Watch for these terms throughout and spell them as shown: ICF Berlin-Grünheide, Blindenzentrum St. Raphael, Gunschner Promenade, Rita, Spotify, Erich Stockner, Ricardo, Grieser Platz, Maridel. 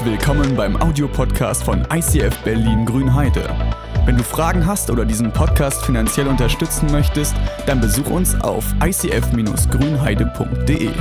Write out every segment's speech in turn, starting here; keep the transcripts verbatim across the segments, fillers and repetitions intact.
Herzlich willkommen beim Audiopodcast von I C F Berlin-Grünheide. Wenn du Fragen hast oder diesen Podcast finanziell unterstützen möchtest, dann besuch uns auf i c f grünheide punkt d e.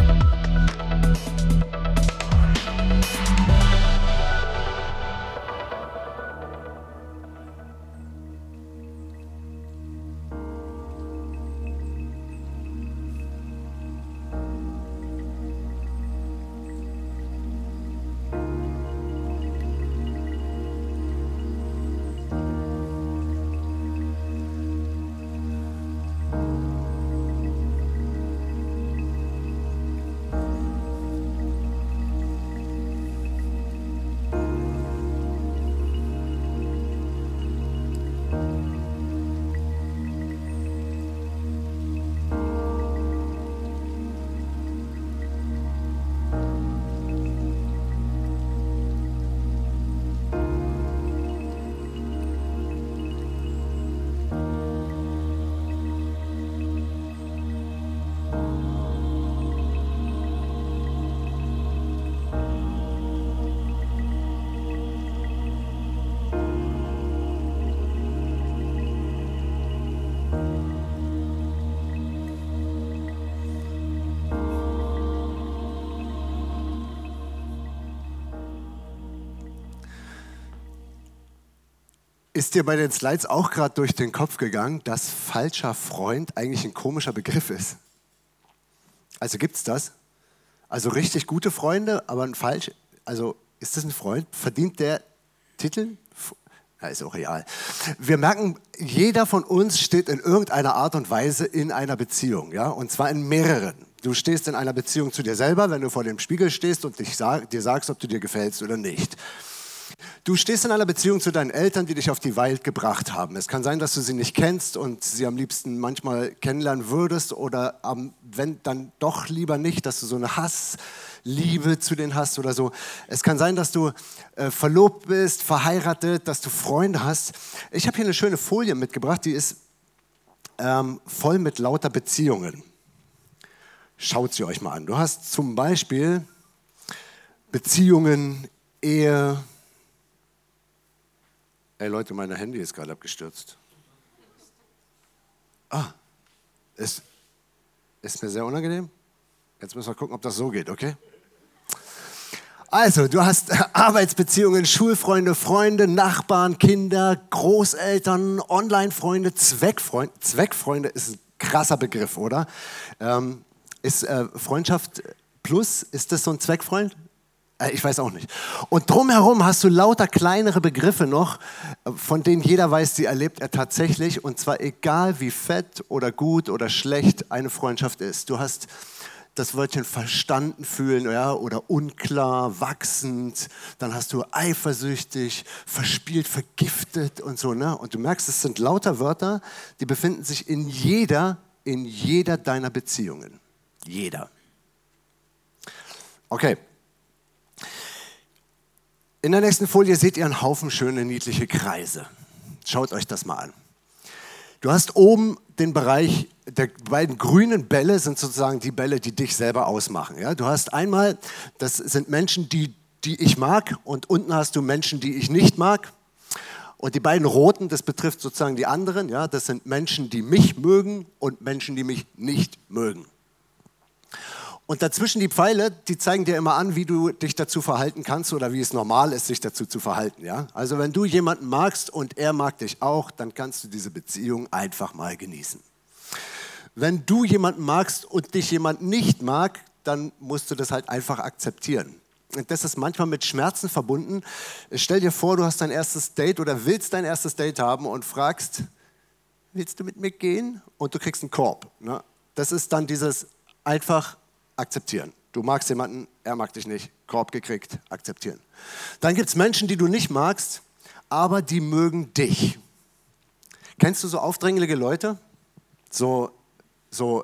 Ist dir bei den Slides auch gerade durch den Kopf gegangen, dass falscher Freund eigentlich ein komischer Begriff ist? Also gibt's das? Also richtig gute Freunde, aber ein falsch, also ist das ein Freund? Verdient der Titel? Ja, ist auch real. Wir merken, jeder von uns steht in irgendeiner Art und Weise in einer Beziehung, ja? Und zwar in mehreren. Du stehst in einer Beziehung zu dir selber, wenn du vor dem Spiegel stehst und dich sag, dir sagst, ob du dir gefällst oder nicht. Du stehst in einer Beziehung zu deinen Eltern, die dich auf die Welt gebracht haben. Es kann sein, dass du sie nicht kennst und sie am liebsten manchmal kennenlernen würdest oder am, wenn dann doch lieber nicht, dass du so eine Hassliebe zu denen hast oder so. Es kann sein, dass du äh, verlobt bist, verheiratet, dass du Freunde hast. Ich habe hier eine schöne Folie mitgebracht, die ist ähm, voll mit lauter Beziehungen. Schaut sie euch mal an. Du hast zum Beispiel Beziehungen, Ehe. Ey Leute, mein Handy ist gerade abgestürzt. Ah, ist, ist mir sehr unangenehm. Jetzt müssen wir gucken, ob das so geht, okay? Also, du hast Arbeitsbeziehungen, Schulfreunde, Freunde, Nachbarn, Kinder, Großeltern, Online-Freunde, Zweckfreunde. Zweckfreunde ist ein krasser Begriff, oder? Ähm, ist äh, Freundschaft plus, ist das so ein Zweckfreund? Ich weiß auch nicht. Und drumherum hast du lauter kleinere Begriffe noch, von denen jeder weiß, die erlebt er tatsächlich. Und zwar egal, wie fett oder gut oder schlecht eine Freundschaft ist. Du hast das Wörtchen verstanden fühlen, ja, oder unklar, wachsend. Dann hast du eifersüchtig, verspielt, vergiftet und so, ne? Und du merkst, es sind lauter Wörter, die befinden sich in jeder, in jeder deiner Beziehungen. Jeder. Okay. In der nächsten Folie seht ihr einen Haufen schöne, niedliche Kreise. Schaut euch das mal an. Du hast oben den Bereich, der beiden grünen Bälle sind sozusagen die Bälle, die dich selber ausmachen. Ja? Du hast einmal, das sind Menschen, die, die ich mag, und unten hast du Menschen, die ich nicht mag. Und die beiden roten, das betrifft sozusagen die anderen, ja? Das sind Menschen, die mich mögen und Menschen, die mich nicht mögen. Und dazwischen die Pfeile, die zeigen dir immer an, wie du dich dazu verhalten kannst oder wie es normal ist, sich dazu zu verhalten. Ja? Also wenn du jemanden magst und er mag dich auch, dann kannst du diese Beziehung einfach mal genießen. Wenn du jemanden magst und dich jemand nicht mag, dann musst du das halt einfach akzeptieren. Und das ist manchmal mit Schmerzen verbunden. Stell dir vor, du hast dein erstes Date oder willst dein erstes Date haben und fragst, willst du mit mir gehen? Und du kriegst einen Korb. Ne? Das ist dann dieses einfach akzeptieren. Du magst jemanden, er mag dich nicht. Korb gekriegt, akzeptieren. Dann gibt es Menschen, die du nicht magst, aber die mögen dich. Kennst du so aufdringliche Leute? So, so,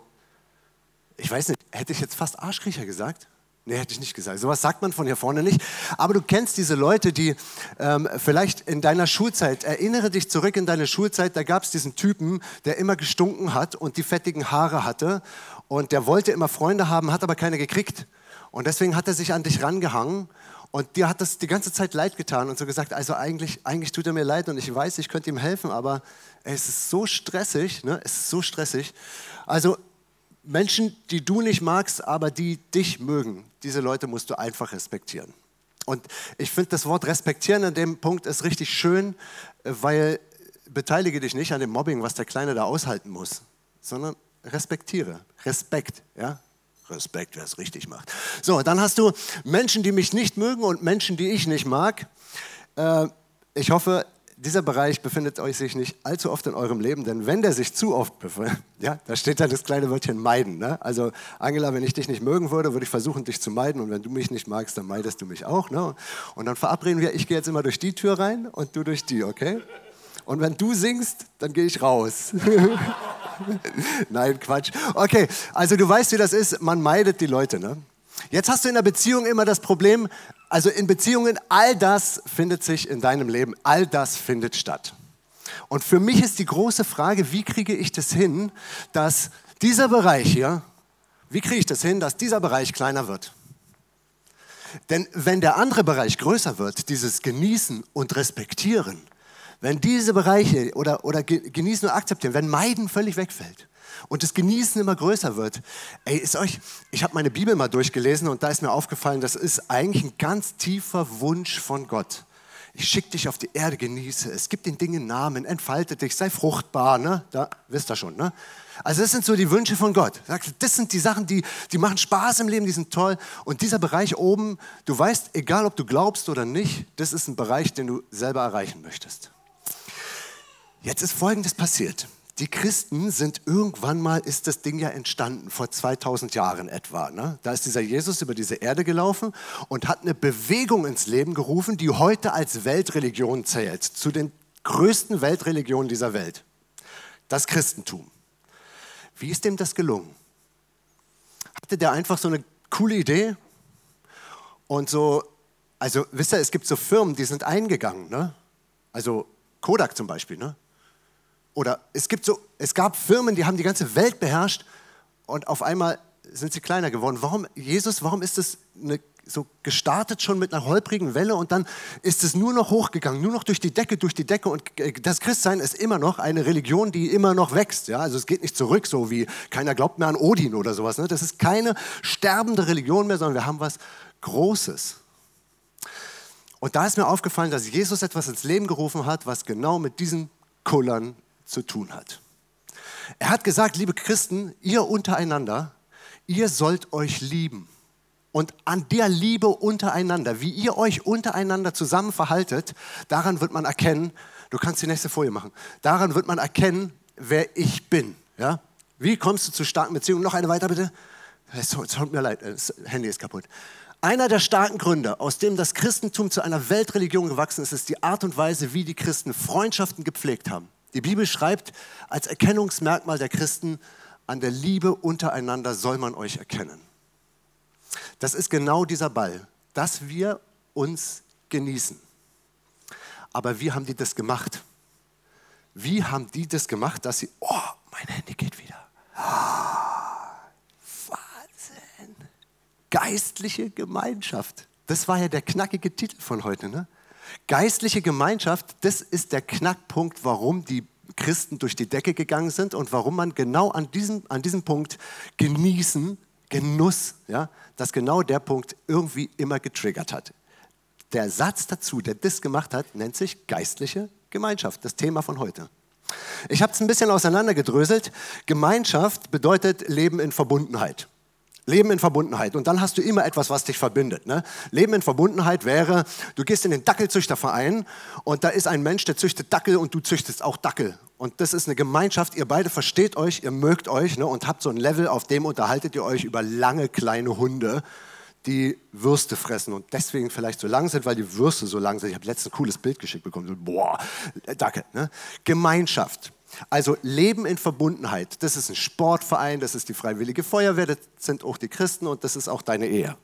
ich weiß nicht, hätte ich jetzt fast Arschkriecher gesagt? Nee, hätte ich nicht gesagt. Sowas sagt man von hier vorne nicht. Aber du kennst diese Leute, die ähm, vielleicht in deiner Schulzeit, erinnere dich zurück in deine Schulzeit, da gab es diesen Typen, der immer gestunken hat und die fettigen Haare hatte. Und der wollte immer Freunde haben, hat aber keine gekriegt. Und deswegen hat er sich an dich rangehangen Und dir hat das die ganze Zeit leid getan und so gesagt, also eigentlich, eigentlich tut er mir leid und ich weiß, ich könnte ihm helfen, aber es ist so stressig, ne? Es ist so stressig. Also Menschen, die du nicht magst, aber die dich mögen, diese Leute musst du einfach respektieren. Und ich finde das Wort respektieren an dem Punkt ist richtig schön, weil beteilige dich nicht an dem Mobbing, was der Kleine da aushalten muss, sondern respektiere. Respekt, ja? Respekt, wer es richtig macht. So, dann hast du Menschen, die mich nicht mögen und Menschen, die ich nicht mag. Äh, ich hoffe, dieser Bereich befindet euch sich nicht allzu oft in eurem Leben, denn wenn der sich zu oft befindet, ja, da steht dann das kleine Wörtchen meiden. Ne? Also Angela, wenn ich dich nicht mögen würde, würde ich versuchen, dich zu meiden und wenn du mich nicht magst, dann meidest du mich auch. Ne? Und dann verabreden wir, ich gehe jetzt immer durch die Tür rein und du durch die, okay? Und wenn du singst, dann gehe ich raus. Nein, Quatsch. Okay, also du weißt, wie das ist. Man meidet die Leute, ne? Jetzt hast du in der Beziehung immer das Problem, also in Beziehungen, all das findet sich in deinem Leben. All das findet statt. Und für mich ist die große Frage, wie kriege ich das hin, dass dieser Bereich hier, wie kriege ich das hin, dass dieser Bereich kleiner wird? Denn wenn der andere Bereich größer wird, dieses Genießen und Respektieren, wenn diese Bereiche oder, oder genießen und akzeptieren, wenn Meiden völlig wegfällt und das Genießen immer größer wird, ey, ist euch, ich habe meine Bibel mal durchgelesen und da ist mir aufgefallen, das ist eigentlich ein ganz tiefer Wunsch von Gott. Ich schicke dich auf die Erde, genieße es, gib den Dingen Namen, entfalte dich, sei fruchtbar, ne? Da wisst ihr schon, ne? Also das sind so die Wünsche von Gott. Das sind die Sachen, die, die machen Spaß im Leben, die sind toll. Und dieser Bereich oben, du weißt, egal ob du glaubst oder nicht, das ist ein Bereich, den du selber erreichen möchtest. Jetzt ist Folgendes passiert. Die Christen sind irgendwann mal, ist das Ding ja entstanden, vor zweitausend Jahren etwa. Ne? Da ist dieser Jesus über diese Erde gelaufen und hat eine Bewegung ins Leben gerufen, die heute als Weltreligion zählt, zu den größten Weltreligionen dieser Welt. Das Christentum. Wie ist dem das gelungen? Hatte der einfach so eine coole Idee? Und so, also wisst ihr, es gibt so Firmen, die sind eingegangen. Ne? Also Kodak zum Beispiel, ne? Oder es gibt so, es gab Firmen, die haben die ganze Welt beherrscht und auf einmal sind sie kleiner geworden. Warum, Jesus, warum ist das eine, so gestartet schon mit einer holprigen Welle und dann ist es nur noch hochgegangen, nur noch durch die Decke, durch die Decke und das Christsein ist immer noch eine Religion, die immer noch wächst. Ja? Also es geht nicht zurück, so wie keiner glaubt mehr an Odin oder sowas. Ne? Das ist keine sterbende Religion mehr, sondern wir haben was Großes. Und da ist mir aufgefallen, dass Jesus etwas ins Leben gerufen hat, was genau mit diesen Kullern zu tun hat. Er hat gesagt, liebe Christen, ihr untereinander, ihr sollt euch lieben. Und an der Liebe untereinander, wie ihr euch untereinander zusammen verhaltet, daran wird man erkennen, du kannst die nächste Folie machen, daran wird man erkennen, wer ich bin. Ja? Wie kommst du zu starken Beziehungen? Noch eine weiter, bitte. Es tut mir leid, das Handy ist kaputt. Einer der starken Gründe, aus dem das Christentum zu einer Weltreligion gewachsen ist, ist die Art und Weise, wie die Christen Freundschaften gepflegt haben. Die Bibel schreibt, als Erkennungsmerkmal der Christen, an der Liebe untereinander soll man euch erkennen. Das ist genau dieser Ball, dass wir uns genießen. Aber wie haben die das gemacht? Wie haben die das gemacht, dass sie, oh, mein Handy geht wieder. Wahnsinn. Geistliche Gemeinschaft. Das war ja der knackige Titel von heute, ne? Geistliche Gemeinschaft, das ist der Knackpunkt, warum die Christen durch die Decke gegangen sind und warum man genau an diesem, an diesem Punkt genießen, Genuss, ja, dass genau der Punkt irgendwie immer getriggert hat. Der Satz dazu, der das gemacht hat, nennt sich geistliche Gemeinschaft, das Thema von heute. Ich habe es ein bisschen auseinandergedröselt. Gemeinschaft bedeutet Leben in Verbundenheit. Leben in Verbundenheit. Und dann hast du immer etwas, was dich verbindet. Ne? Leben in Verbundenheit wäre, du gehst in den Dackelzüchterverein und da ist ein Mensch, der züchtet Dackel und du züchtest auch Dackel. Und das ist eine Gemeinschaft, ihr beide versteht euch, ihr mögt euch, ne? Und habt so ein Level, auf dem unterhaltet ihr euch über lange kleine Hunde, die Würste fressen und deswegen vielleicht so lang sind, weil die Würste so lang sind. Ich habe letztens ein cooles Bild geschickt bekommen. So, boah, Dackel. Ne? Gemeinschaft. Also Leben in Verbundenheit, das ist ein Sportverein, das ist die Freiwillige Feuerwehr, das sind auch die Christen und das ist auch deine Ehe.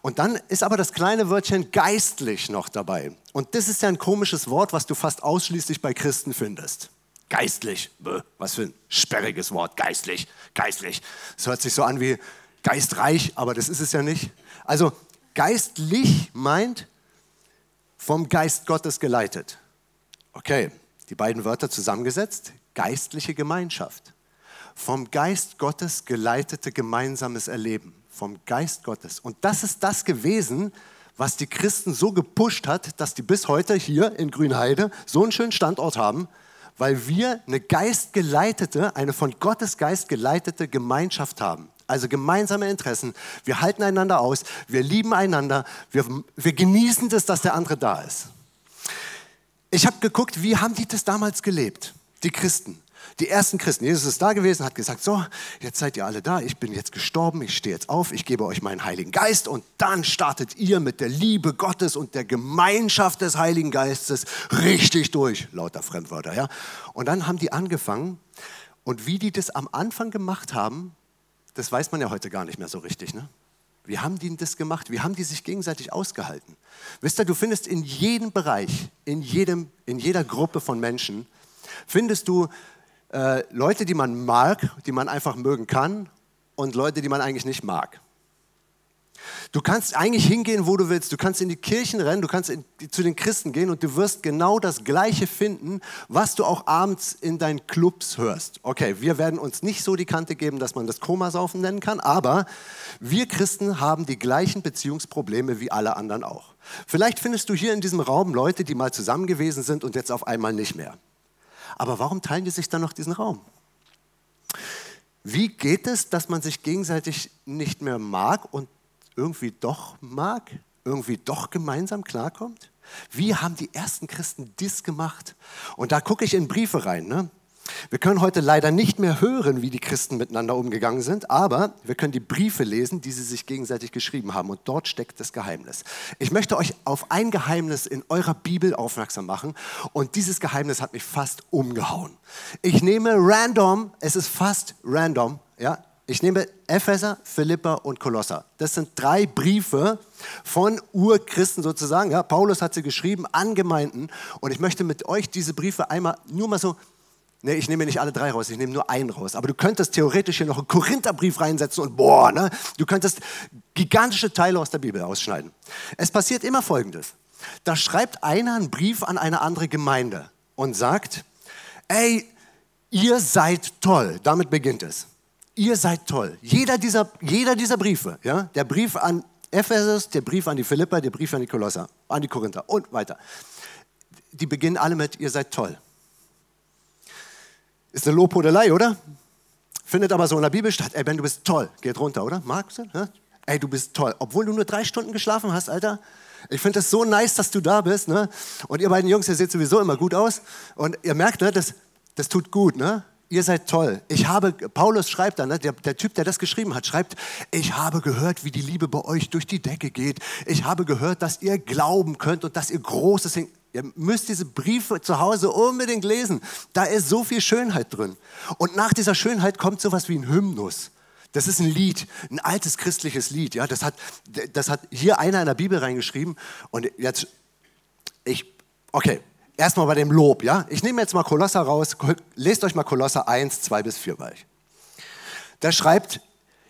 Und dann ist aber das kleine Wörtchen geistlich noch dabei. Und das ist ja ein komisches Wort, was du fast ausschließlich bei Christen findest. Geistlich, Bäh, was für ein sperriges Wort, geistlich, geistlich. Das hört sich so an wie geistreich, aber das ist es ja nicht. Also Geistlich meint vom Geist Gottes geleitet. Okay, die beiden Wörter zusammengesetzt, geistliche Gemeinschaft. Vom Geist Gottes geleitete gemeinsames Erleben. Vom Geist Gottes. Und das ist das gewesen, was die Christen so gepusht hat, dass die bis heute hier in Grünheide so einen schönen Standort haben, weil wir eine geistgeleitete, eine von Gottes Geist geleitete Gemeinschaft haben. Also gemeinsame Interessen. Wir halten einander aus, wir lieben einander, wir, wir genießen das, dass der andere da ist. Ich habe geguckt, wie haben die das damals gelebt, die Christen. Die ersten Christen, Jesus ist da gewesen, hat gesagt, so, jetzt seid ihr alle da, ich bin jetzt gestorben, ich stehe jetzt auf, ich gebe euch meinen Heiligen Geist und dann startet ihr mit der Liebe Gottes und der Gemeinschaft des Heiligen Geistes richtig durch, lauter Fremdwörter, ja. Und dann haben die angefangen und wie die das am Anfang gemacht haben, das weiß man ja heute gar nicht mehr so richtig, ne? Wie haben die das gemacht? Wie haben die sich gegenseitig ausgehalten? Wisst ihr, du findest in jedem Bereich, in, jedem, in jeder Gruppe von Menschen, findest du Leute, die man mag, die man einfach mögen kann und Leute, die man eigentlich nicht mag. Du kannst eigentlich hingehen, wo du willst. Du kannst in die Kirchen rennen, du kannst in, zu den Christen gehen und du wirst genau das Gleiche finden, was du auch abends in deinen Clubs hörst. Okay, wir werden uns nicht so die Kante geben, dass man das Komasaufen nennen kann, aber wir Christen haben die gleichen Beziehungsprobleme wie alle anderen auch. Vielleicht findest du hier in diesem Raum Leute, die mal zusammen gewesen sind und jetzt auf einmal nicht mehr. Aber warum teilen die sich dann noch diesen Raum? Wie geht es, dass man sich gegenseitig nicht mehr mag und irgendwie doch mag, irgendwie doch gemeinsam klarkommt? Wie haben die ersten Christen das gemacht? Und da gucke ich in Briefe rein, ne? Wir können heute leider nicht mehr hören, wie die Christen miteinander umgegangen sind, aber wir können die Briefe lesen, die sie sich gegenseitig geschrieben haben und dort steckt das Geheimnis. Ich möchte euch auf ein Geheimnis in eurer Bibel aufmerksam machen und dieses Geheimnis hat mich fast umgehauen. Ich nehme random, es ist fast random, ja, ich nehme Epheser, Philipper und Kolosser. Das sind drei Briefe von Urchristen sozusagen, ja, Paulus hat sie geschrieben an Gemeinden und ich möchte mit euch diese Briefe einmal nur mal so. Nee, ich nehme nicht alle drei raus, ich nehme nur einen raus. Aber du könntest theoretisch hier noch einen Korintherbrief reinsetzen und boah, ne? Du könntest gigantische Teile aus der Bibel ausschneiden. Es passiert immer Folgendes. Da schreibt einer einen Brief an eine andere Gemeinde und sagt, ey, ihr seid toll. Damit beginnt es. Ihr seid toll. Jeder dieser, jeder dieser Briefe, ja? Der Brief an Ephesus, der Brief an die Philipper, der Brief an die Kolosser, an die Korinther und weiter. Die beginnen alle mit, ihr seid toll. Ist eine Lobhudelei, oder? Findet aber so in der Bibel statt. Ey, Ben, du bist toll. Geht runter, oder? Magst du? Ja? Ey, du bist toll. Obwohl du nur drei Stunden geschlafen hast, Alter. Ich finde das so nice, dass du da bist, ne? Und ihr beiden Jungs, ihr seht sowieso immer gut aus. Und ihr merkt, ne, das, das tut gut, ne? Ihr seid toll. Ich habe, Paulus schreibt dann, ne, der, der Typ, der das geschrieben hat, schreibt, ich habe gehört, wie die Liebe bei euch durch die Decke geht. Ich habe gehört, dass ihr glauben könnt und dass ihr Großes hin... Ihr müsst diese Briefe zu Hause unbedingt lesen. Da ist so viel Schönheit drin. Und nach dieser Schönheit kommt sowas wie ein Hymnus. Das ist ein Lied, ein altes christliches Lied. Ja, das hat, das hat hier einer in der Bibel reingeschrieben. Und jetzt, ich, okay, erstmal bei dem Lob. Ja? Ich nehme jetzt mal Kolosser raus. Lest euch mal Kolosser eins, zwei bis vier bei. Da schreibt,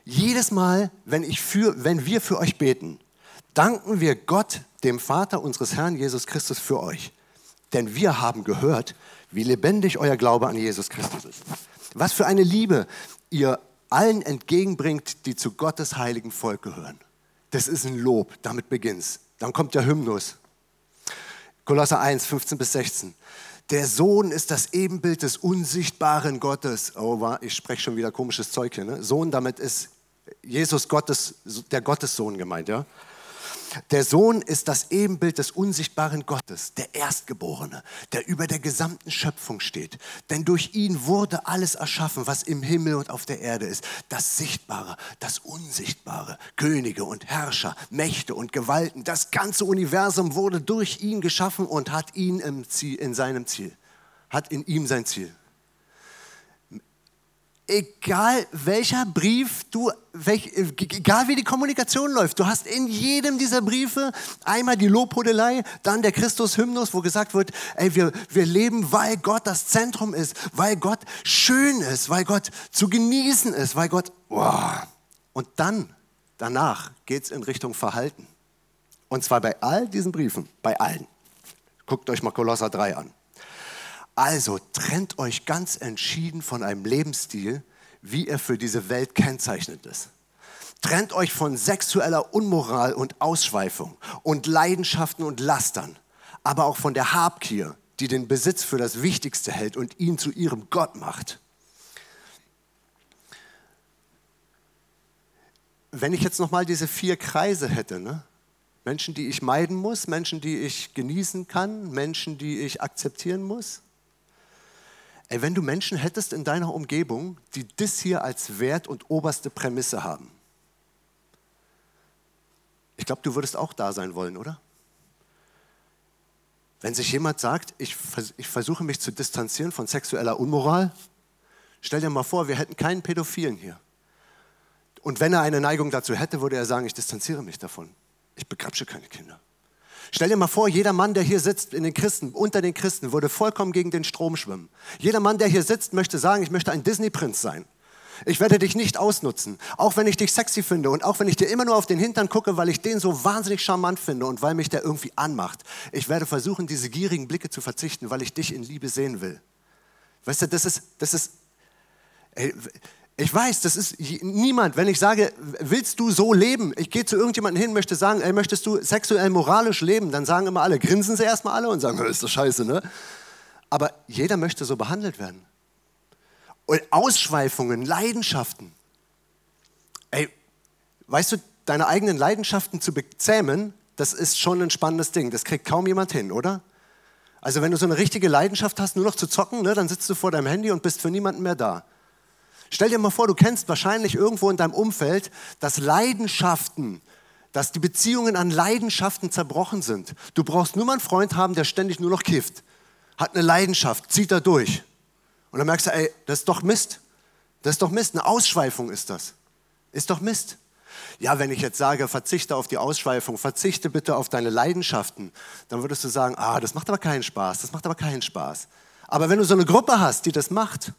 jedes Mal, wenn, ich für, wenn wir für euch beten, danken wir Gott, dem Vater unseres Herrn Jesus Christus, für euch. Denn wir haben gehört, wie lebendig euer Glaube an Jesus Christus ist. Was für eine Liebe ihr allen entgegenbringt, die zu Gottes heiligen Volk gehören. Das ist ein Lob, damit beginnt's. Dann kommt der Hymnus. Kolosser eins, fünfzehn bis sechzehn. Der Sohn ist das Ebenbild des unsichtbaren Gottes. Oh, ich spreche schon wieder komisches Zeug hier. Ne? Sohn, damit ist Jesus Gottes, der Gottessohn gemeint, ja? Der Sohn ist das Ebenbild des unsichtbaren Gottes, der Erstgeborene, der über der gesamten Schöpfung steht. Denn durch ihn wurde alles erschaffen, was im Himmel und auf der Erde ist. Das Sichtbare, das Unsichtbare, Könige und Herrscher, Mächte und Gewalten. Das ganze Universum wurde durch ihn geschaffen und hat ihn im Ziel, in seinem Ziel, hat in ihm sein Ziel. Egal welcher Brief du, welch, egal wie die Kommunikation läuft, du hast in jedem dieser Briefe einmal die Lobhudelei, dann der Christus-Hymnus, wo gesagt wird, ey, wir, wir leben, weil Gott das Zentrum ist, weil Gott schön ist, weil Gott zu genießen ist, weil Gott, wow. Und dann, danach geht's in Richtung Verhalten. Und zwar bei all diesen Briefen, bei allen. Guckt euch mal Kolosser drei an. Also trennt euch ganz entschieden von einem Lebensstil, wie er für diese Welt kennzeichnet ist. Trennt euch von sexueller Unmoral und Ausschweifung und Leidenschaften und Lastern, aber auch von der Habgier, die den Besitz für das Wichtigste hält und ihn zu ihrem Gott macht. Wenn ich jetzt nochmal diese vier Kreise hätte, ne? Menschen, die ich meiden muss, Menschen, die ich genießen kann, Menschen, die ich akzeptieren muss. Ey, wenn du Menschen hättest in deiner Umgebung, die das hier als Wert und oberste Prämisse haben. Ich glaube, du würdest auch da sein wollen, oder? Wenn sich jemand sagt, ich, vers- ich versuche mich zu distanzieren von sexueller Unmoral, stell dir mal vor, wir hätten keinen Pädophilen hier. Und wenn er eine Neigung dazu hätte, würde er sagen, ich distanziere mich davon. Ich begrapsche keine Kinder. Stell dir mal vor, jeder Mann, der hier sitzt in den Christen, unter den Christen, würde vollkommen gegen den Strom schwimmen. Jeder Mann, der hier sitzt, möchte sagen, ich möchte ein Disney-Prinz sein. Ich werde dich nicht ausnutzen, auch wenn ich dich sexy finde und auch wenn ich dir immer nur auf den Hintern gucke, weil ich den so wahnsinnig charmant finde und weil mich der irgendwie anmacht. Ich werde versuchen, diese gierigen Blicke zu verzichten, weil ich dich in Liebe sehen will. Weißt du, das ist, das ist, ey, ich weiß, das ist niemand, wenn ich sage, willst du so leben? Ich gehe zu irgendjemandem hin, möchte sagen, ey, möchtest du sexuell moralisch leben? Dann sagen immer alle, grinsen sie erstmal alle und sagen, ist das scheiße, ne? Aber jeder möchte so behandelt werden. Und Ausschweifungen, Leidenschaften. Ey, weißt du, deine eigenen Leidenschaften zu bezähmen, das ist schon ein spannendes Ding. Das kriegt kaum jemand hin, oder? Also wenn du so eine richtige Leidenschaft hast, nur noch zu zocken, ne, dann sitzt du vor deinem Handy und bist für niemanden mehr da. Stell dir mal vor, du kennst wahrscheinlich irgendwo in deinem Umfeld, dass Leidenschaften, dass die Beziehungen an Leidenschaften zerbrochen sind. Du brauchst nur mal einen Freund haben, der ständig nur noch kifft. Hat eine Leidenschaft, zieht da durch. Und dann merkst du, ey, das ist doch Mist. Das ist doch Mist, eine Ausschweifung ist das. Ist doch Mist. Ja, wenn ich jetzt sage, verzichte auf die Ausschweifung, verzichte bitte auf deine Leidenschaften, dann würdest du sagen, ah, das macht aber keinen Spaß, das macht aber keinen Spaß. Aber wenn du so eine Gruppe hast, die das macht,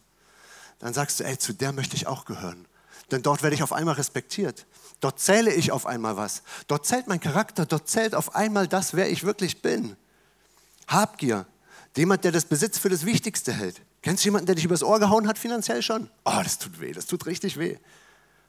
dann sagst du, ey, zu der möchte ich auch gehören. Denn dort werde ich auf einmal respektiert. Dort zähle ich auf einmal was. Dort zählt mein Charakter, dort zählt auf einmal das, wer ich wirklich bin. Habgier. Jemand, der das Besitz für das Wichtigste hält. Kennst du jemanden, der dich übers Ohr gehauen hat finanziell schon? Oh, das tut weh, das tut richtig weh.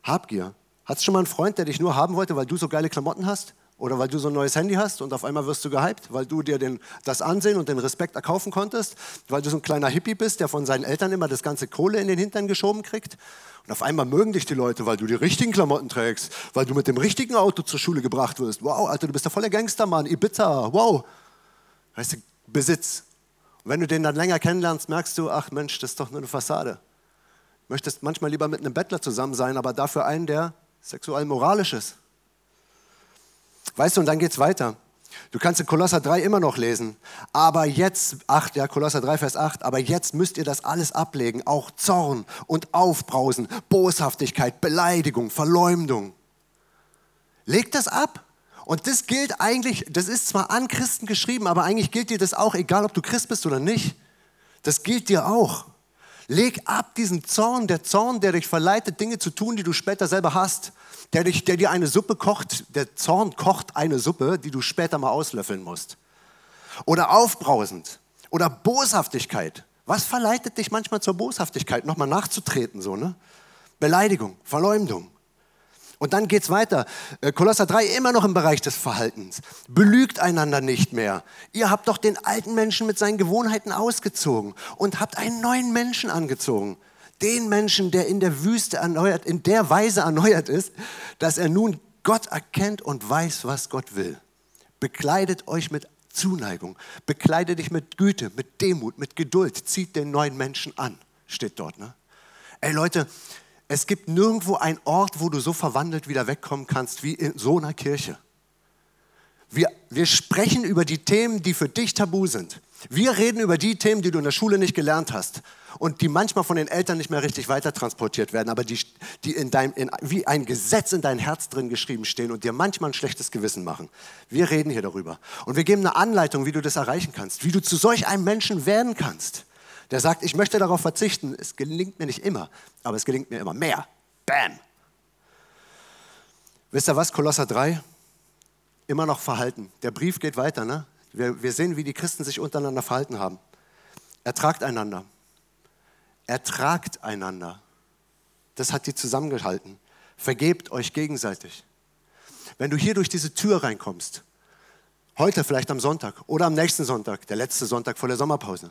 Habgier. Hattest du schon mal einen Freund, der dich nur haben wollte, weil du so geile Klamotten hast? Oder weil du so ein neues Handy hast und auf einmal wirst du gehypt, weil du dir den, das Ansehen und den Respekt erkaufen konntest, weil du so ein kleiner Hippie bist, der von seinen Eltern immer das ganze Kohle in den Hintern geschoben kriegt. Und auf einmal mögen dich die Leute, weil du die richtigen Klamotten trägst, weil du mit dem richtigen Auto zur Schule gebracht wirst. Wow, Alter, du bist der volle Gangstermann, Ibiza, wow. Weißt du, Besitz. Und wenn du den dann länger kennenlernst, merkst du, ach Mensch, das ist doch nur eine Fassade. Du möchtest manchmal lieber mit einem Bettler zusammen sein, aber dafür einen, der sexuell moralisch ist. Weißt du, und dann geht's weiter. Du kannst in Kolosser drei immer noch lesen. Aber jetzt, acht, ja, Kolosser drei, Vers acht, aber jetzt müsst ihr das alles ablegen. Auch Zorn und Aufbrausen, Boshaftigkeit, Beleidigung, Verleumdung. Legt das ab. Und das gilt eigentlich, das ist zwar an Christen geschrieben, aber eigentlich gilt dir das auch, egal ob du Christ bist oder nicht. Das gilt dir auch. Leg ab diesen Zorn, der Zorn, der dich verleitet, Dinge zu tun, die du später selber hast. Der, dich, der dir eine Suppe kocht, der Zorn kocht eine Suppe, die du später mal auslöffeln musst. Oder aufbrausend. Oder Boshaftigkeit. Was verleitet dich manchmal zur Boshaftigkeit? Nochmal nachzutreten, so, ne? Beleidigung, Verleumdung. Und dann geht's weiter. Kolosser drei immer noch im Bereich des Verhaltens. Belügt einander nicht mehr. Ihr habt doch den alten Menschen mit seinen Gewohnheiten ausgezogen und habt einen neuen Menschen angezogen. Den Menschen, der in der Wüste erneuert, in der Weise erneuert ist, dass er nun Gott erkennt und weiß, was Gott will. Bekleidet euch mit Zuneigung. Bekleidet dich mit Güte, mit Demut, mit Geduld. Zieht den neuen Menschen an. Steht dort, ne? Ey Leute, es gibt nirgendwo einen Ort, wo du so verwandelt wieder wegkommen kannst, wie in so einer Kirche. Wir, wir sprechen über die Themen, die für dich tabu sind. Wir reden über die Themen, die du in der Schule nicht gelernt hast und die manchmal von den Eltern nicht mehr richtig weitertransportiert werden, aber die, die in deinem, in, wie ein Gesetz in dein Herz drin geschrieben stehen und dir manchmal ein schlechtes Gewissen machen. Wir reden hier darüber. Und wir geben eine Anleitung, wie du das erreichen kannst, wie du zu solch einem Menschen werden kannst, der sagt, ich möchte darauf verzichten. Es gelingt mir nicht immer, aber es gelingt mir immer mehr. Bam! Wisst ihr was, Kolosser drei? immer noch verhalten. Der Brief geht weiter, ne? Wir, wir sehen, wie die Christen sich untereinander verhalten haben. Ertragt einander. Ertragt einander. Das hat die zusammengehalten. Vergebt euch gegenseitig. Wenn du hier durch diese Tür reinkommst, heute vielleicht am Sonntag oder am nächsten Sonntag, der letzte Sonntag vor der Sommerpause,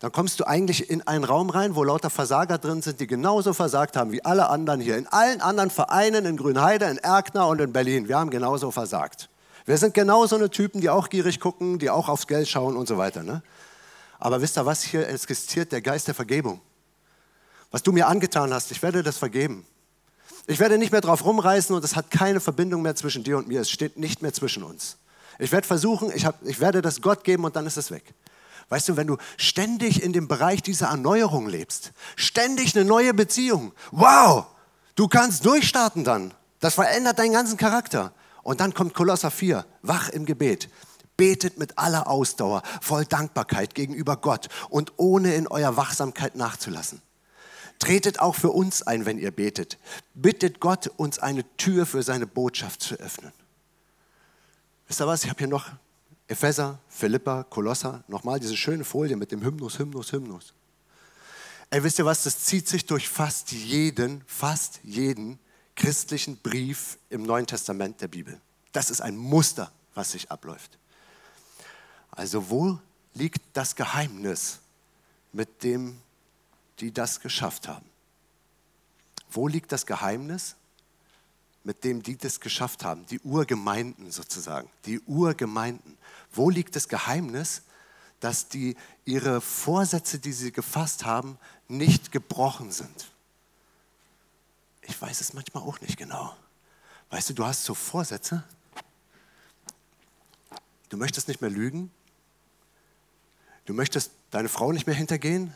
dann kommst du eigentlich in einen Raum rein, wo lauter Versager drin sind, die genauso versagt haben wie alle anderen hier. In allen anderen Vereinen, in Grünheide, in Erkner und in Berlin. Wir haben genauso versagt. Wir sind genauso eine Typen, die auch gierig gucken, die auch aufs Geld schauen und so weiter. Ne? Aber wisst ihr was? Hier existiert der Geist der Vergebung. Was du mir angetan hast, ich werde das vergeben. Ich werde nicht mehr drauf rumreißen und es hat keine Verbindung mehr zwischen dir und mir. Es steht nicht mehr zwischen uns. Ich werde versuchen, ich, hab, ich werde das Gott geben und dann ist es weg. Weißt du, wenn du ständig in dem Bereich dieser Erneuerung lebst, ständig eine neue Beziehung, wow, du kannst durchstarten dann. Das verändert deinen ganzen Charakter. Und dann kommt Kolosser vier, wach im Gebet. Betet mit aller Ausdauer, voll Dankbarkeit gegenüber Gott und ohne in eurer Wachsamkeit nachzulassen. Tretet auch für uns ein, wenn ihr betet. Bittet Gott, uns eine Tür für seine Botschaft zu öffnen. Wisst ihr was? Ich habe hier noch Epheser, Philippa, Kolosser, nochmal diese schöne Folie mit dem Hymnus, Hymnus, Hymnus. Ey, wisst ihr was? Das zieht sich durch fast jeden, fast jeden christlichen Brief im Neuen Testament der Bibel. Das ist ein Muster, was sich abläuft. Also wo liegt das Geheimnis mit dem, die das geschafft haben? Wo liegt das Geheimnis, mit dem die das geschafft haben? Die Urgemeinden sozusagen, die Urgemeinden. Wo liegt das Geheimnis, dass die ihre Vorsätze, die sie gefasst haben, nicht gebrochen sind? Ich weiß es manchmal auch nicht genau. Weißt du, du hast so Vorsätze, du möchtest nicht mehr lügen, du möchtest deine Frau nicht mehr hintergehen,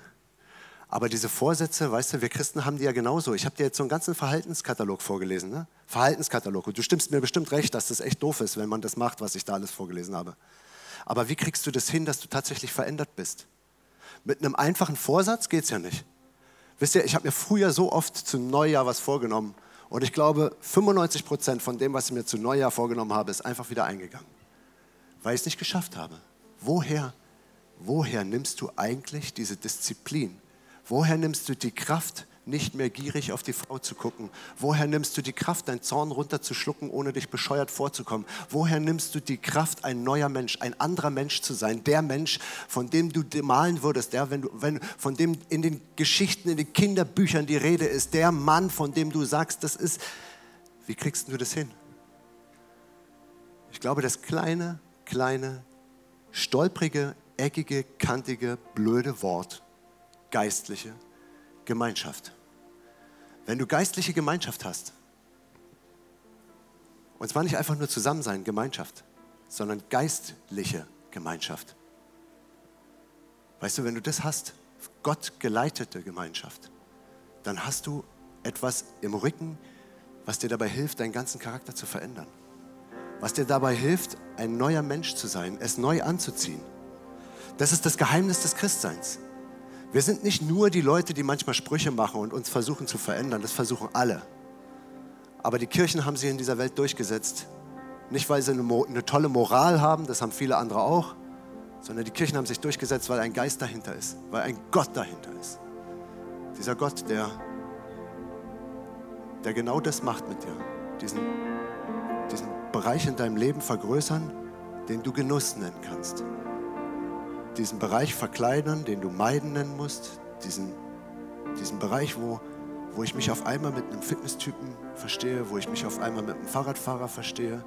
aber diese Vorsätze, weißt du, wir Christen haben die ja genauso. Ich habe dir jetzt so einen ganzen Verhaltenskatalog vorgelesen, ne? Verhaltenskatalog. Und du stimmst mir bestimmt recht, dass das echt doof ist, wenn man das macht, was ich da alles vorgelesen habe. Aber wie kriegst du das hin, dass du tatsächlich verändert bist? Mit einem einfachen Vorsatz geht's ja nicht. Wisst ihr, ich habe mir früher so oft zu Neujahr was vorgenommen. Und ich glaube, fünfundneunzig Prozent von dem, was ich mir zu Neujahr vorgenommen habe, ist einfach wieder eingegangen. Weil ich es nicht geschafft habe. Woher, woher nimmst du eigentlich diese Disziplin? Woher nimmst du die Kraft, nicht mehr gierig auf die Frau zu gucken? Woher nimmst du die Kraft, deinen Zorn runterzuschlucken, ohne dich bescheuert vorzukommen? Woher nimmst du die Kraft, ein neuer Mensch, ein anderer Mensch zu sein? Der Mensch, von dem du malen würdest, der, wenn du, wenn, von dem in den Geschichten, in den Kinderbüchern die Rede ist, der Mann, von dem du sagst, das ist... Wie kriegst du das hin? Ich glaube, das kleine, kleine, stolprige, eckige, kantige, blöde Wort... geistliche Gemeinschaft. Wenn du geistliche Gemeinschaft hast, und zwar nicht einfach nur Zusammensein, Gemeinschaft, sondern geistliche Gemeinschaft. Weißt du, wenn du das hast, Gott geleitete Gemeinschaft, dann hast du etwas im Rücken, was dir dabei hilft, deinen ganzen Charakter zu verändern. Was dir dabei hilft, ein neuer Mensch zu sein, es neu anzuziehen. Das ist das Geheimnis des Christseins. Wir sind nicht nur die Leute, die manchmal Sprüche machen und uns versuchen zu verändern. Das versuchen alle. Aber die Kirchen haben sich in dieser Welt durchgesetzt. Nicht, weil sie eine, eine tolle Moral haben, das haben viele andere auch, sondern die Kirchen haben sich durchgesetzt, weil ein Geist dahinter ist, weil ein Gott dahinter ist. Dieser Gott, der, der genau das macht mit dir. Diesen, diesen Bereich in deinem Leben vergrößern, den du Genuss nennen kannst. Diesen Bereich verkleinern, den du meiden nennen musst, diesen, diesen Bereich, wo, wo ich mich auf einmal mit einem Fitnesstypen verstehe, wo ich mich auf einmal mit einem Fahrradfahrer verstehe,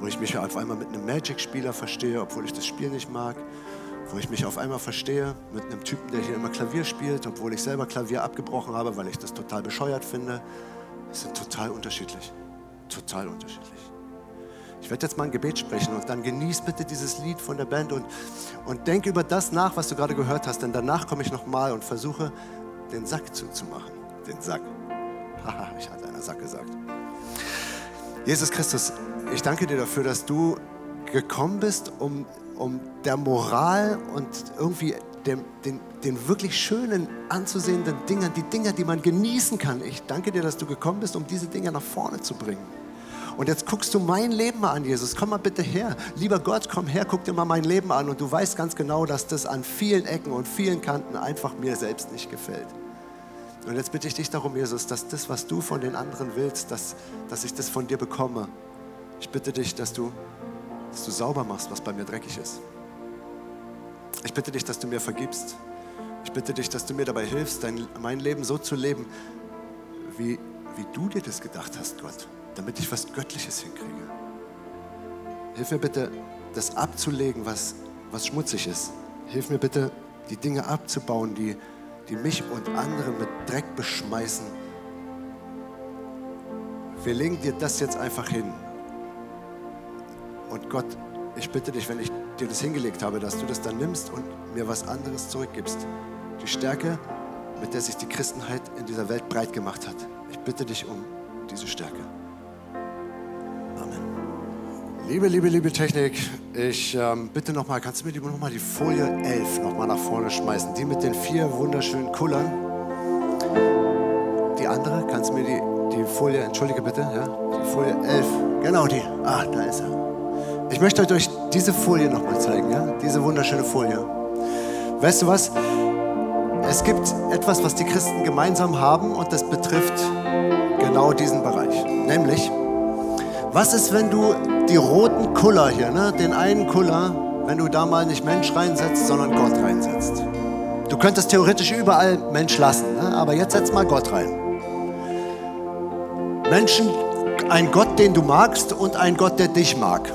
wo ich mich auf einmal mit einem Magic-Spieler verstehe, obwohl ich das Spiel nicht mag, wo ich mich auf einmal verstehe mit einem Typen, der hier immer Klavier spielt, obwohl ich selber Klavier abgebrochen habe, weil ich das total bescheuert finde. Es sind total unterschiedlich, total unterschiedlich. Ich werde jetzt mal ein Gebet sprechen und dann genieß bitte dieses Lied von der Band und, und denk über das nach, was du gerade gehört hast, denn danach komme ich nochmal und versuche, den Sack zuzumachen. Den Sack. Haha, ich hatte einen Sack gesagt. Jesus Christus, ich danke dir dafür, dass du gekommen bist, um, um der Moral und irgendwie dem, den, den wirklich schönen, anzusehenden Dingern, die Dinger, die man genießen kann. Ich danke dir, dass du gekommen bist, um diese Dinger nach vorne zu bringen. Und jetzt guckst du mein Leben mal an, Jesus. Komm mal bitte her. Lieber Gott, komm her, guck dir mal mein Leben an. Und du weißt ganz genau, dass das an vielen Ecken und vielen Kanten einfach mir selbst nicht gefällt. Und jetzt bitte ich dich darum, Jesus, dass das, was du von den anderen willst, dass, dass ich das von dir bekomme. Ich bitte dich, dass du, dass du sauber machst, was bei mir dreckig ist. Ich bitte dich, dass du mir vergibst. Ich bitte dich, dass du mir dabei hilfst, dein, mein Leben so zu leben, wie, wie du dir das gedacht hast, Gott, damit ich was Göttliches hinkriege. Hilf mir bitte, das abzulegen, was, was schmutzig ist. Hilf mir bitte, die Dinge abzubauen, die, die mich und andere mit Dreck beschmeißen. Wir legen dir das jetzt einfach hin. Und Gott, ich bitte dich, wenn ich dir das hingelegt habe, dass du das dann nimmst und mir was anderes zurückgibst. Die Stärke, mit der sich die Christenheit in dieser Welt breit gemacht hat. Ich bitte dich um diese Stärke. Amen. Liebe, liebe, liebe Technik, ich ähm, bitte nochmal, kannst du mir nochmal die Folie elf nochmal nach vorne schmeißen? Die mit den vier wunderschönen Kullern. Die andere, kannst du mir die, die Folie, entschuldige bitte, ja? Die Folie elf, genau die. Ah, da ist er. Ich möchte euch diese Folie nochmal zeigen, ja? Diese wunderschöne Folie. Weißt du was? Es gibt etwas, was die Christen gemeinsam haben und das betrifft genau diesen Bereich. Nämlich, was ist, wenn du die roten Kuller hier, ne, den einen Kuller, wenn du da mal nicht Mensch reinsetzt, sondern Gott reinsetzt? Du könntest theoretisch überall Mensch lassen, ne? Aber jetzt setz mal Gott rein. Menschen, ein Gott, den du magst und ein Gott, der dich mag.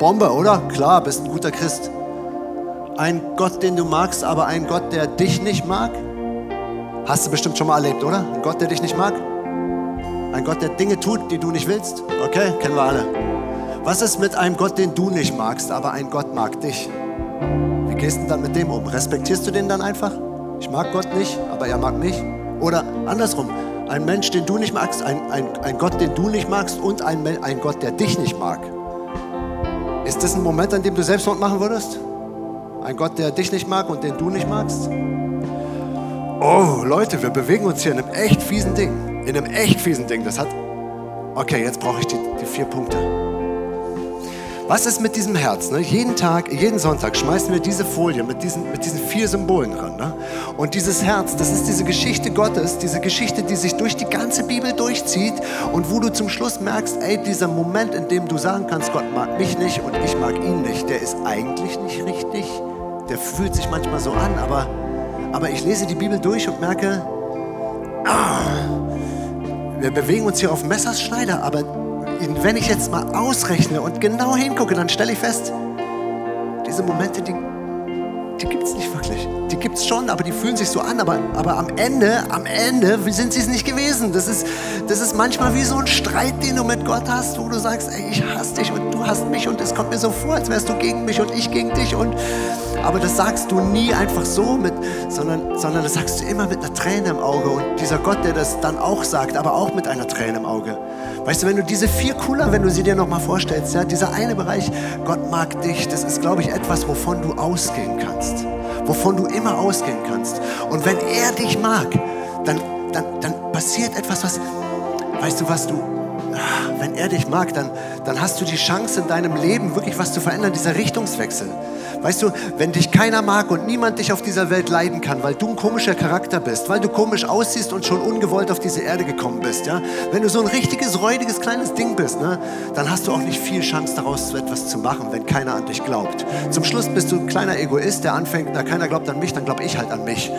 Bombe, oder? Klar, bist ein guter Christ. Ein Gott, den du magst, aber ein Gott, der dich nicht mag? Hast du bestimmt schon mal erlebt, oder? Ein Gott, der dich nicht mag? Ein Gott, der Dinge tut, die du nicht willst? Okay, kennen wir alle. Was ist mit einem Gott, den du nicht magst, aber ein Gott mag dich? Wie gehst du dann mit dem um? Respektierst du den dann einfach? Ich mag Gott nicht, aber er mag mich? Oder andersrum, ein Mensch, den du nicht magst, ein, ein, ein Gott, den du nicht magst und ein, ein Gott, der dich nicht mag. Ist das ein Moment, an dem du Selbstmord machen würdest? Ein Gott, der dich nicht mag und den du nicht magst? Oh, Leute, wir bewegen uns hier in einem echt fiesen Ding. In einem echt fiesen Ding. Das hat... Okay, jetzt brauche ich die, die vier Punkte. Was ist mit diesem Herz? Ne? Jeden Tag, jeden Sonntag schmeißen wir diese Folie mit diesen, mit diesen vier Symbolen ran. Ne? Und dieses Herz, das ist diese Geschichte Gottes, diese Geschichte, die sich durch die ganze Bibel durchzieht und wo du zum Schluss merkst, ey, dieser Moment, in dem du sagen kannst, Gott mag mich nicht und ich mag ihn nicht, der ist eigentlich nicht richtig. Der fühlt sich manchmal so an, aber, aber ich lese die Bibel durch und merke, ah, wir bewegen uns hier auf Messers Schneider, aber wenn ich jetzt mal ausrechne und genau hingucke, dann stelle ich fest, diese Momente, die, die gibt es nicht wirklich. Die gibt es schon, aber die fühlen sich so an, aber, aber am Ende, am Ende sind sie es nicht gewesen. Das ist, das ist manchmal wie so ein Streit, den du mit Gott hast, wo du sagst, ey, ich hasse dich und du hasst mich und es kommt mir so vor, als wärst du gegen mich und ich gegen dich. Und, aber das sagst du nie einfach so, mit, sondern, sondern das sagst du immer mit einer Träne im Auge. Und dieser Gott, der das dann auch sagt, aber auch mit einer Träne im Auge. Weißt du, wenn du diese vier Kuller, wenn du sie dir nochmal vorstellst, ja, dieser eine Bereich, Gott mag dich, das ist, glaube ich, etwas, wovon du ausgehen kannst. Wovon du immer ausgehen kannst. Und wenn er dich mag, dann, dann, dann passiert etwas, was, weißt du, was du, wenn er dich mag, dann, dann hast du die Chance in deinem Leben wirklich was zu verändern, dieser Richtungswechsel. Weißt du, wenn dich keiner mag und niemand dich auf dieser Welt leiden kann, weil du ein komischer Charakter bist, weil du komisch aussiehst und schon ungewollt auf diese Erde gekommen bist, ja? Wenn du so ein richtiges, räudiges, kleines Ding bist, ne? Dann hast du auch nicht viel Chance daraus, so etwas zu machen, wenn keiner an dich glaubt. Zum Schluss bist du ein kleiner Egoist, der anfängt, na, keiner glaubt an mich, dann glaub ich halt an mich.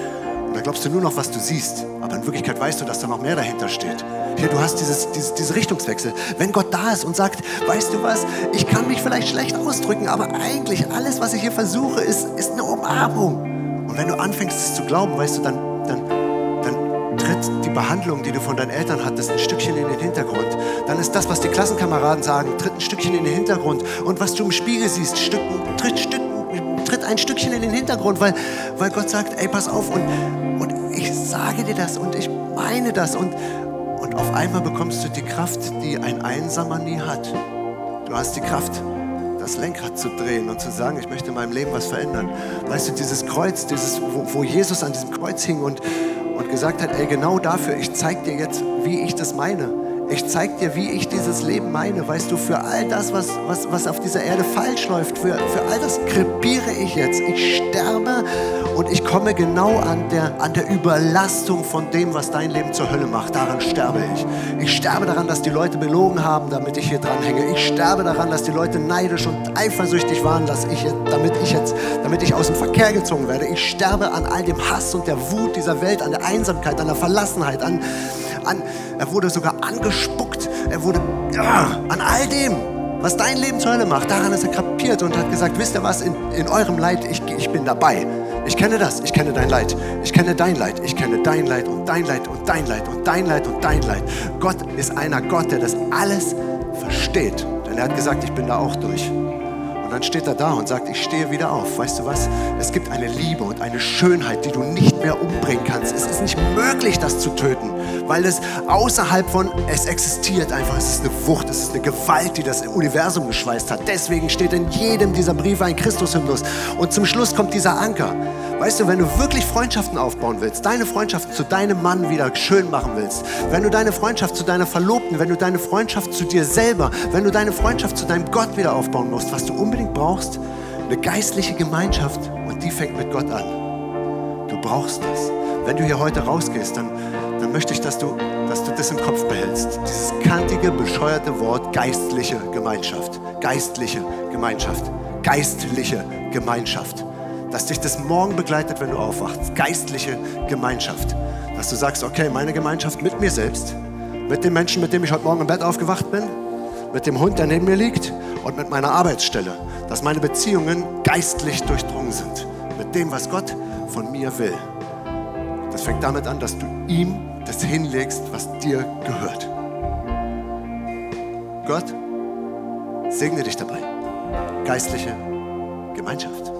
Und dann glaubst du nur noch, was du siehst. Aber in Wirklichkeit weißt du, dass da noch mehr dahinter steht. Hier, du hast dieses, dieses, diesen Richtungswechsel. Wenn Gott da ist und sagt, weißt du was, ich kann mich vielleicht schlecht ausdrücken, aber eigentlich alles, was ich hier versuche, ist, ist eine Umarmung. Und wenn du anfängst, es zu glauben, weißt du, dann, dann, dann tritt die Behandlung, die du von deinen Eltern hattest, ein Stückchen in den Hintergrund. Dann ist das, was die Klassenkameraden sagen, tritt ein Stückchen in den Hintergrund. Und was du im Spiegel siehst, Stück, tritt Stück. tritt ein Stückchen in den Hintergrund, weil, weil Gott sagt, ey, pass auf und, und ich sage dir das und ich meine das und, und auf einmal bekommst du die Kraft, die ein Einsamer nie hat. Du hast die Kraft, das Lenkrad zu drehen und zu sagen, ich möchte in meinem Leben was verändern. Weißt du, dieses Kreuz, dieses, wo, wo Jesus an diesem Kreuz hing und, und gesagt hat, ey, genau dafür, ich zeig dir jetzt, wie ich das meine. Ich zeig dir, wie ich dieses Leben meine. Weißt du, für all das, was, was, was auf dieser Erde falsch läuft, für, für all das krepiere ich jetzt. Ich sterbe und ich komme genau an der, an der Überlastung von dem, was dein Leben zur Hölle macht. Daran sterbe ich. Ich sterbe daran, dass die Leute belogen haben, damit ich hier dranhänge. Ich sterbe daran, dass die Leute neidisch und eifersüchtig waren, dass ich, damit, ich jetzt, damit ich aus dem Verkehr gezogen werde. Ich sterbe an all dem Hass und der Wut dieser Welt, an der Einsamkeit, an der Verlassenheit, an... An, er wurde sogar angespuckt, er wurde ja, an all dem, was dein Leben zur Hölle macht, daran ist er kapiert und hat gesagt, wisst ihr was, in, in eurem Leid, ich, ich bin dabei. Ich kenne das, ich kenne dein Leid, ich kenne dein Leid, ich kenne dein Leid und dein Leid und dein Leid und dein Leid und dein Leid. Gott ist einer Gott, der das alles versteht, denn er hat gesagt, ich bin da auch durch. Und dann steht er da und sagt, ich stehe wieder auf. Weißt du was? Es gibt eine Liebe und eine Schönheit, die du nicht mehr umbringen kannst. Es ist nicht möglich, das zu töten, weil es außerhalb von, es existiert einfach. Es ist eine Wucht, es ist eine Gewalt, die das Universum geschweißt hat. Deswegen steht in jedem dieser Briefe ein Christus-Hymnus. Und zum Schluss kommt dieser Anker. Weißt du, wenn du wirklich Freundschaften aufbauen willst, deine Freundschaften zu deinem Mann wieder schön machen willst, wenn du deine Freundschaft zu deiner Verlobten, wenn du deine Freundschaft zu dir selber, wenn du deine Freundschaft zu deinem Gott wieder aufbauen musst, was du unbedingt brauchst, eine geistliche Gemeinschaft und die fängt mit Gott an. Du brauchst das. Wenn du hier heute rausgehst, dann, dann möchte ich, dass du, dass du das im Kopf behältst. Dieses kantige, bescheuerte Wort geistliche Gemeinschaft. Geistliche Gemeinschaft. Geistliche Gemeinschaft. Dass dich das morgen begleitet, wenn du aufwachst. Geistliche Gemeinschaft. Dass du sagst, okay, meine Gemeinschaft mit mir selbst, mit dem Menschen, mit dem ich heute Morgen im Bett aufgewacht bin, mit dem Hund, der neben mir liegt und mit meiner Arbeitsstelle. Dass meine Beziehungen geistlich durchdrungen sind. Mit dem, was Gott von mir will. Das fängt damit an, dass du ihm das hinlegst, was dir gehört. Gott, segne dich dabei. Geistliche Gemeinschaft.